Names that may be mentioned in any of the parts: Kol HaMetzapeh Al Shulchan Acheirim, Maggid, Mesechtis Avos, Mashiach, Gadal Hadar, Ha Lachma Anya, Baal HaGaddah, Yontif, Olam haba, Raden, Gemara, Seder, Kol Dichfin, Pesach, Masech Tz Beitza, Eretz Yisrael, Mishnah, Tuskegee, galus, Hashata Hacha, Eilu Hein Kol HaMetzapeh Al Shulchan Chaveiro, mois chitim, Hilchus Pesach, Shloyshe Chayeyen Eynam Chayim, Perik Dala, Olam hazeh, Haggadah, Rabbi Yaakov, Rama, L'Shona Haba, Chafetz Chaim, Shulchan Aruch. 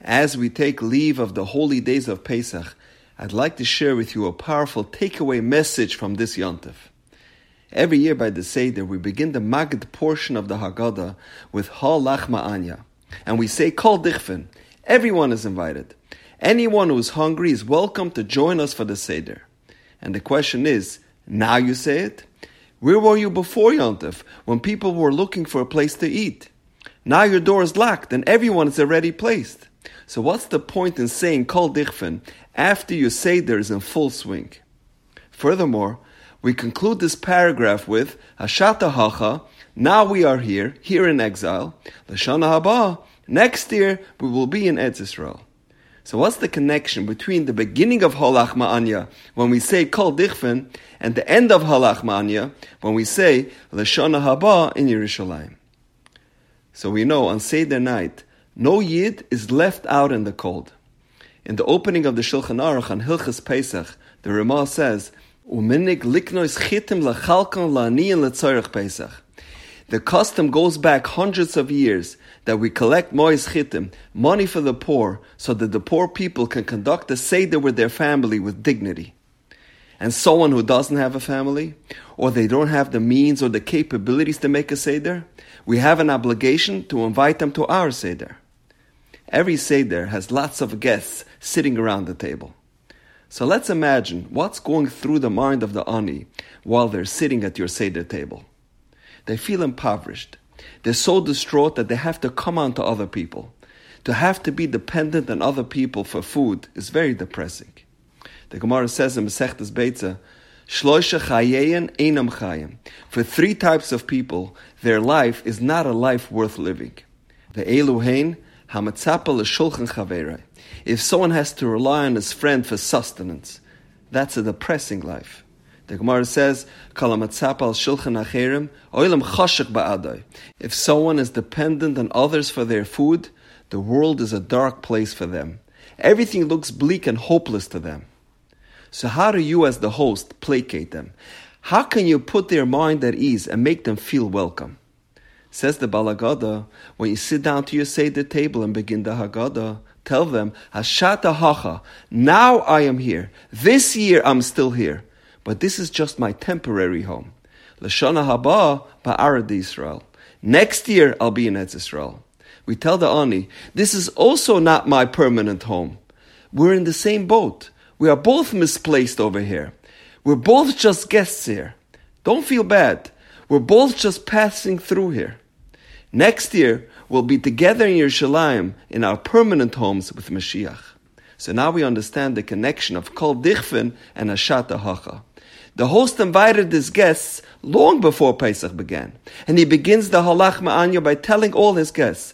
As we take leave of the holy days of Pesach, I'd like to share with you a powerful takeaway message from this Yontif. Every year by the Seder, we begin the Maggid portion of the Haggadah with Ha Lachma Anya, and we say Kol Dichfin. Everyone is invited. Anyone who is hungry is welcome to join us for the Seder. And the question is, now you say it? Where were you before Yontif, when people were looking for a place to eat? Now your door is locked and everyone is already placed. So what's the point in saying Kol Dichfin after your Seder is in full swing? Furthermore, we conclude this paragraph with Hashata Hacha, now we are here in exile. L'Shona Haba, next year we will be in Eretz Yisrael. So what's the connection between the beginning of Ha Lachma Anya when we say Kol Dichfin and the end of Ha Lachma Anya when we say L'Shona Haba in Yerushalayim? So we know on Seder night, no Yid is left out in the cold. In the opening of the Shulchan Aruch on Hilchus Pesach, the Rama says, the custom goes back hundreds of years that we collect mois chitim, money for the poor, so that the poor people can conduct a Seder with their family with dignity. And someone who doesn't have a family, or they don't have the means or the capabilities to make a Seder, we have an obligation to invite them to our Seder. Every Seder has lots of guests sitting around the table. So let's imagine what's going through the mind of the Ani while they're sitting at your Seder table. They feel impoverished. They're so distraught that they have to come on to other people. To have to be dependent on other people for food is very depressing. The Gemara says in Masech Tz Beitza, Shloyshe Chayeyen Eynam Chayim. For three types of people, their life is not a life worth living. The Eilu Hein Kol HaMetzapeh Al Shulchan Chaveiro. If someone has to rely on his friend for sustenance, that's a depressing life. The Gemara says, Kol HaMetzapeh Al Shulchan Acheirim, Olam haba. If someone is dependent on others for their food, the world is a dark place for them. Everything looks bleak and hopeless to them. So how do you as the host placate them? How can you put their mind at ease and make them feel welcome? Says the Baal HaGaddah, when you sit down to your Seder table and begin the Haggadah, tell them, Hashata Hacha, now I am here. This year I'm still here. But this is just my temporary home. L'Shona Haba, Ba'ara D'Israel. Next year I'll be in Eretz Yisrael. We tell the Ani, this is also not my permanent home. We're in the same boat. We are both misplaced over here. We're both just guests here. Don't feel bad. We're both just passing through here. Next year, we'll be together in Yerushalayim, in our permanent homes with Mashiach. So now we understand the connection of Kol Dichfin and Hashata Hacha. The host invited his guests long before Pesach began. And he begins the Ha Lachma Anya by telling all his guests,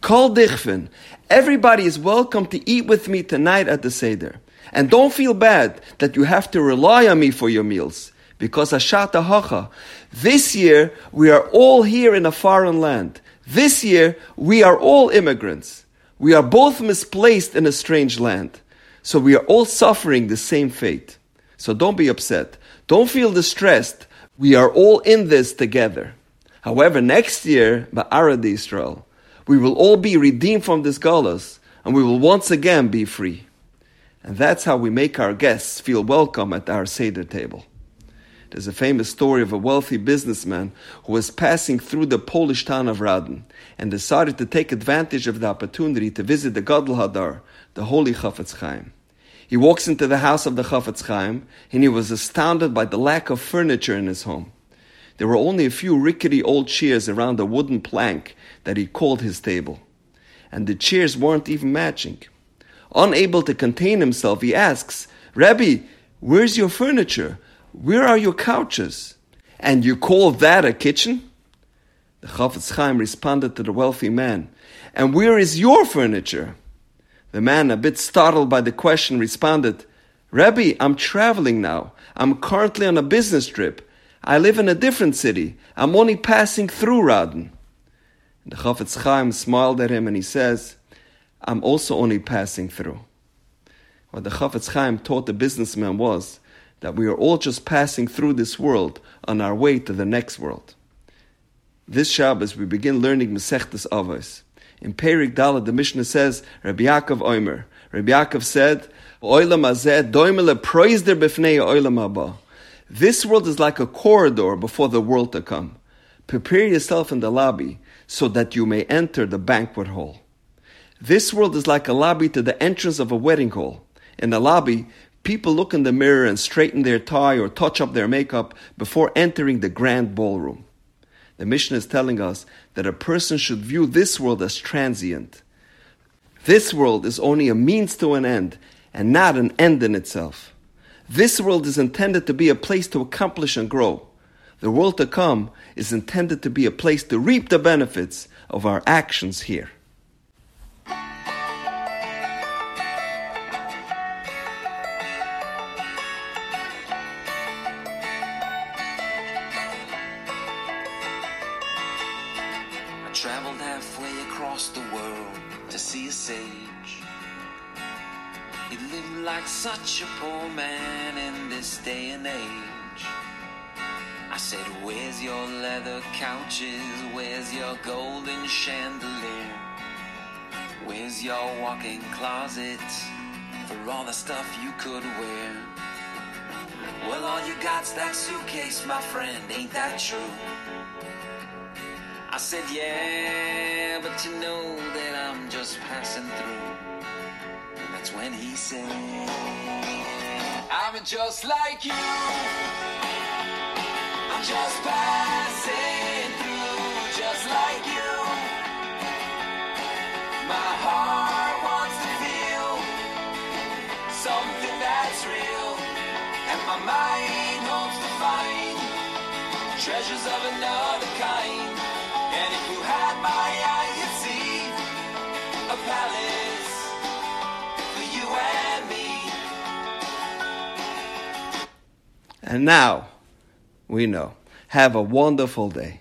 Kol Dichfin, everybody is welcome to eat with me tonight at the Seder. And don't feel bad that you have to rely on me for your meals. Because Hashata Hacha, this year we are all here in a foreign land. This year we are all immigrants. We are both misplaced in a strange land. So we are all suffering the same fate. So don't be upset. Don't feel distressed. We are all in this together. However, next year, Ba'ara D'Israel, we will all be redeemed from this galus, and we will once again be free. And that's how we make our guests feel welcome at our Seder table. There's a famous story of a wealthy businessman who was passing through the Polish town of Raden and decided to take advantage of the opportunity to visit the Gadal Hadar, the holy Chafetz Chaim. He walks into the house of the Chafetz Chaim and he was astounded by the lack of furniture in his home. There were only a few rickety old chairs around a wooden plank that he called his table. And the chairs weren't even matching. Unable to contain himself, he asks, Rabbi, where's your furniture? Where are your couches? And you call that a kitchen? The Chafetz Chaim responded to the wealthy man, and where is your furniture? The man, a bit startled by the question, responded, Rabbi, I'm traveling now. I'm currently on a business trip. I live in a different city. I'm only passing through Raden. The Chafetz Chaim smiled at him and he says, I'm also only passing through. What the Chafetz Chaim taught the businessman was that we are all just passing through this world on our way to the next world. This Shabbos we begin learning Mesechtis Avos. In Perik Dala, the Mishnah says, Rabbi Yaakov Oimer. Rabbi Yaakov said, Olam hazeh doimele proizder b'fnei olam haba. This world is like a corridor before the world to come. Prepare yourself in the lobby so that you may enter the banquet hall. This world is like a lobby to the entrance of a wedding hall. In the lobby, people look in the mirror and straighten their tie or touch up their makeup before entering the grand ballroom. The Mishnah is telling us that a person should view this world as transient. This world is only a means to an end and not an end in itself. This world is intended to be a place to accomplish and grow. The world to come is intended to be a place to reap the benefits of our actions here. I traveled halfway across the world to see a sage. He lived like such a poor man in this day and age. I said, where's your leather couches? Where's your golden chandelier? Where's your walk-in closet for all the stuff you could wear? Well, all you got's that suitcase, my friend, ain't that true? I said, yeah, but you know that I'm just passing through. That's when he said, I'm just like you, I'm just passing through, just like you. My heart wants to feel something that's real, and my mind hopes to find treasures of another kind. And if you had my eye, you'd see a palace. And now, we know. Have a wonderful day.